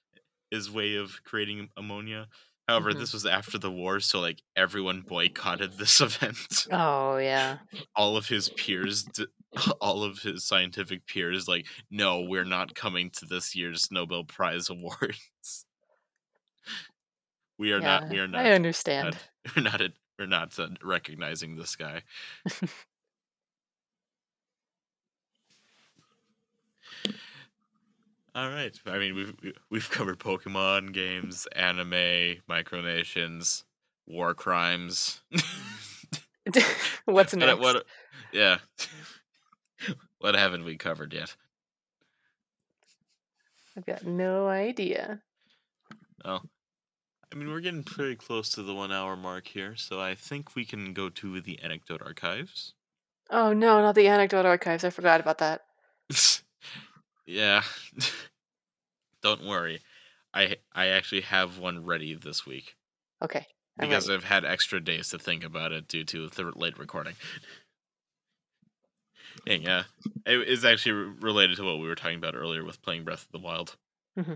his way of creating ammonia. However, mm-hmm. This was after the war, so like everyone boycotted this event. Oh yeah. All of his peers, all of his scientific peers, like, no, we're not coming to this year's Nobel Prize awards. We are yeah, not. We are not. I understand. Not, we're not. We're not uh, recognizing this guy. All right. I mean, we've we've covered Pokemon games, anime, micronations, war crimes. What's next? What, what, yeah. What haven't we covered yet? I've got no idea. Oh, I mean, we're getting pretty close to the one-hour mark here, so I think we can go to the anecdote archives. Oh no, not the anecdote archives! I forgot about that. Yeah, don't worry. I I actually have one ready this week. Okay. I'm because ready. I've had extra days to think about it due to the late recording. And yeah, it is actually related to what we were talking about earlier with playing Breath of the Wild. Mm-hmm.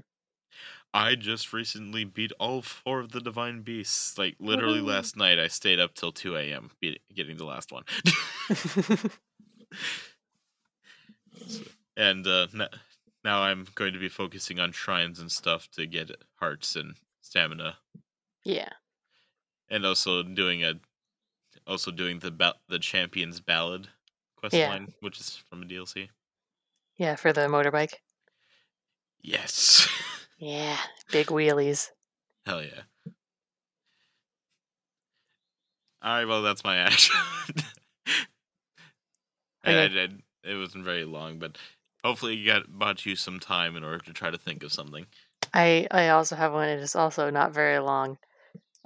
I just recently beat all four of the Divine Beasts. Like, literally mm-hmm. last night, I stayed up till two a.m. getting the last one. so. And uh, now I'm going to be focusing on shrines and stuff to get hearts and stamina. Yeah. And also doing a, also doing the ba- the Champion's Ballad quest yeah. line, which is from a D L C. Yeah, for the motorbike. Yes. Yeah, big wheelies. Hell yeah. All right, well, that's my action. Okay. I did. It wasn't very long, but. Hopefully you got bought you some time in order to try to think of something. I, I also have one. It is also not very long.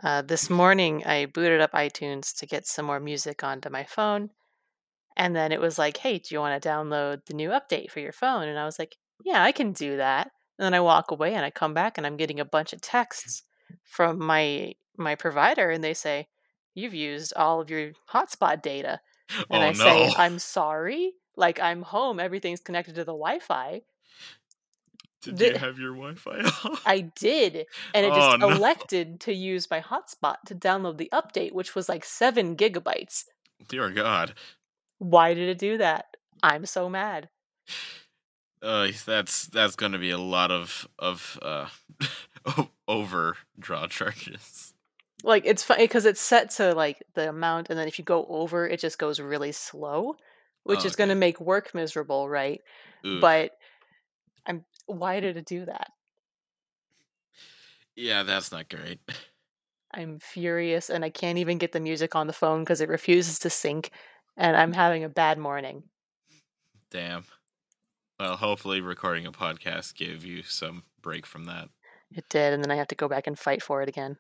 Uh, this morning I booted up iTunes to get some more music onto my phone. And then it was like, hey, do you want to download the new update for your phone? And I was like, yeah, I can do that. And then I walk away and I come back and I'm getting a bunch of texts from my my provider. And they say, you've used all of your hotspot data. And oh, I no. say, I'm sorry. Like, I'm home, everything's connected to the Wi-Fi. Did the, you have your Wi-Fi off? I did, and it oh, just no. elected to use my hotspot to download the update, which was like seven gigabytes. Dear God. Why did it do that? I'm so mad. Uh, that's that's going to be a lot of, of uh, overdraw charges. Like, it's funny because it's set to like the amount, and then if you go over, it just goes really slow, which oh, is okay. going to make work miserable, right? Oof. But I'm why did it do that? Yeah, that's not great. I'm furious, and I can't even get the music on the phone because it refuses to sync, and I'm having a bad morning. Damn. Well, hopefully recording a podcast gave you some break from that. It did, and then I have to go back and fight for it again.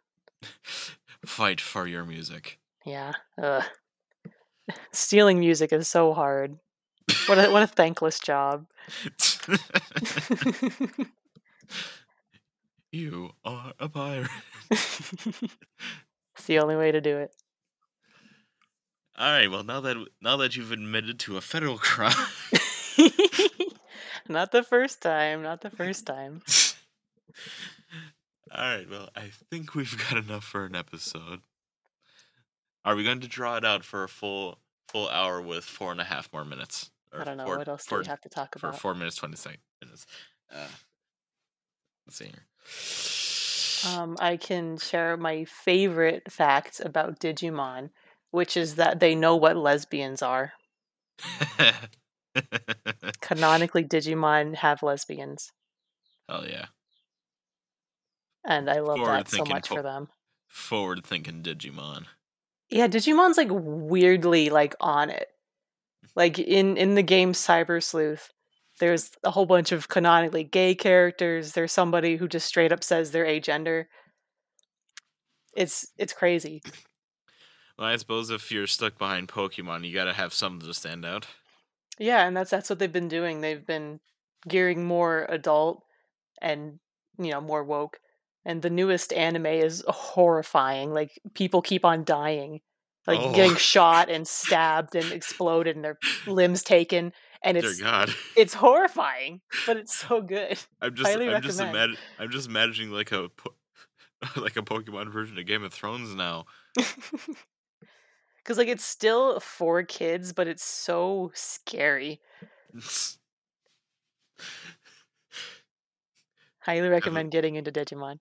Fight for your music. Yeah. Ugh. Stealing music is so hard. What a, what a thankless job. You are a pirate. It's the only way to do it. All right. Well, now that now that you've admitted to a federal crime, not the first time. Not the first time. All right. Well, I think we've got enough for an episode. Are we going to draw it out for a full full hour with four and a half more minutes? Or I don't know four, what else four, do we have to talk about. For four minutes, twenty seconds. Uh, let's see here. Um, I can share my favorite facts about Digimon, which is that they know what lesbians are. Canonically, Digimon have lesbians. Hell yeah. And I love that so much for them. Forward-thinking Digimon. Yeah, Digimon's like weirdly like on it. Like in, in the game Cyber Sleuth, there's a whole bunch of canonically gay characters. There's somebody who just straight up says they're agender. It's it's crazy. Well, I suppose if you're stuck behind Pokemon, you got to have something to stand out. Yeah, and that's that's what they've been doing. They've been gearing more adult and, you know, more woke. And the newest anime is horrifying. Like, people keep on dying. Like, oh. getting shot and stabbed and exploded and their limbs taken. And it's Dear God. It's horrifying, but it's so good. I'm just Highly I'm recommend. just imagine, I'm just imagining like a po- like a Pokemon version of Game of Thrones now. Because like it's still for kids, but it's so scary. Highly recommend getting into Digimon.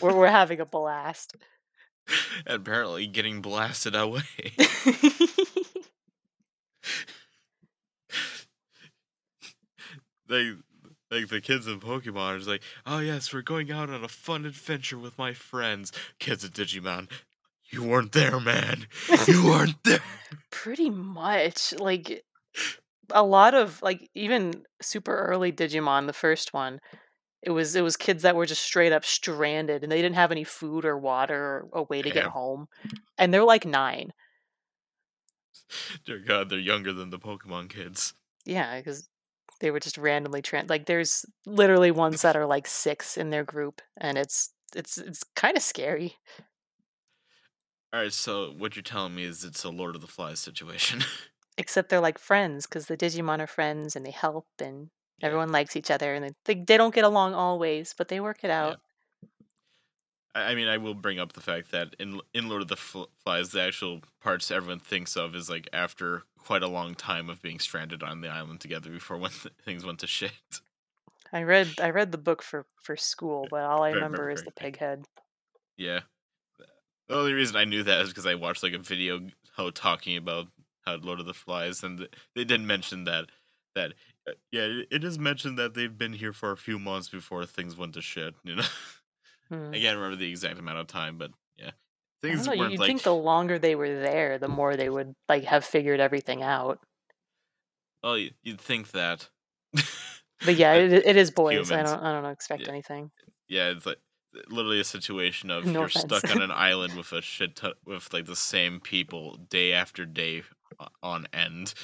we're we're having a blast. Apparently, getting blasted away. They, like the kids in Pokemon are just like, oh yes, we're going out on a fun adventure with my friends. Kids at Digimon, you weren't there, man. You weren't there. Pretty much. Like, a lot of, like, even super early Digimon, the first one, it was it was kids that were just straight up stranded, and they didn't have any food or water or a way to Damn. get home. And they're like nine. Dear God, they're younger than the Pokemon kids. Yeah, because... They were just randomly trans. Like, there's literally ones that are like six in their group, and it's it's it's kind of scary. All right, so what you're telling me is it's a Lord of the Flies situation. Except they're like friends because the Digimon are friends, and they help, and yeah. everyone likes each other, and they they don't get along always, but they work it out. Yeah. I mean, I will bring up the fact that in in Lord of the Flies, the actual parts everyone thinks of is like after quite a long time of being stranded on the island together before when th- things went to shit. I read I read the book for, for school, but all I right, remember right, is right. the pig head. Yeah. The only reason I knew that is because I watched like a video how talking about how Lord of the Flies, and they did mention that that yeah, it is mentioned that they've been here for a few months before things went to shit, you know. Hmm. I can't remember the exact amount of time, but yeah. Things I don't know, you'd like... think the longer they were there, the more they would like have figured everything out. Well, you'd think that. But yeah, it, it is boys. Humans. I don't. I don't expect yeah. anything. Yeah, it's like literally a situation of no you're offense. stuck on an island with a shit ton, with like the same people day after day on end.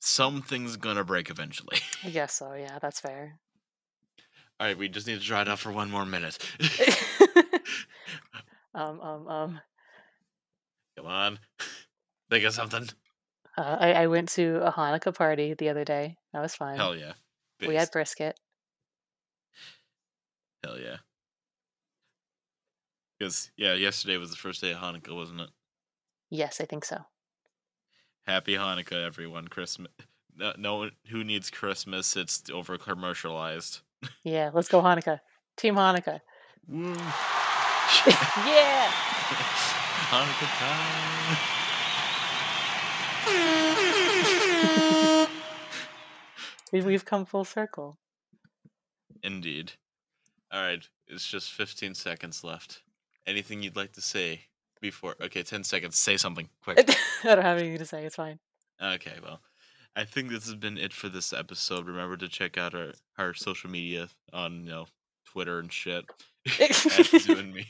Something's gonna break eventually. I guess so. Yeah, that's fair. All right, we just need to dry it out for one more minute. Um, um, um. Come on. Think of something. Uh, I, I went to a Hanukkah party the other day. That was fun. Hell yeah. Based. We had brisket. Hell yeah. Because, yeah, yesterday was the first day of Hanukkah, wasn't it? Yes, I think so. Happy Hanukkah, everyone. Christmas. No, no who needs Christmas? It's over commercialized. Yeah, let's go Hanukkah. Team Hanukkah. Yeah. All the time. We've come full circle. Indeed. All right, it's just fifteen seconds left. Anything you'd like to say before? Okay, ten seconds. Say something quick. I don't have anything to say. It's fine. Okay, well, I think this has been it for this episode. Remember to check out our, our social media on, you know, Twitter and shit. That's doing me.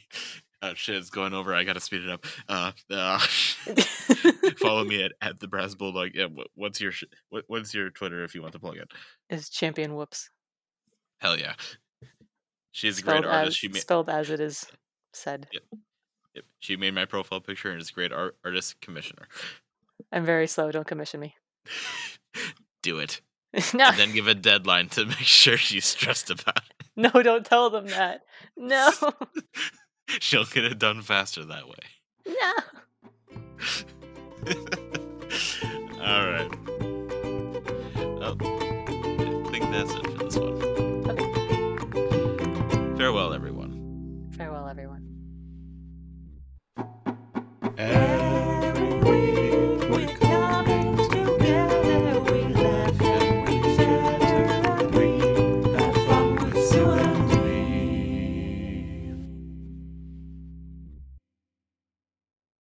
Oh, shit, it's going over. I gotta speed it up. Uh, uh, follow me at, at the Brass Bulldog. Yeah, what, what's your what, what's your Twitter if you want to plug it? It's Champion Whoops. Hell yeah, she's a great artist. As, she ma- spelled as it is said. Yep. Yep. She made my profile picture and is a great art- artist commissioner. I'm very slow. Don't commission me. Do it. No. And then give a deadline to make sure she's stressed about it. No, don't tell them that. No. She'll get it done faster that way. No. All right. Well, I think that's it for this one. Okay. Farewell, everyone.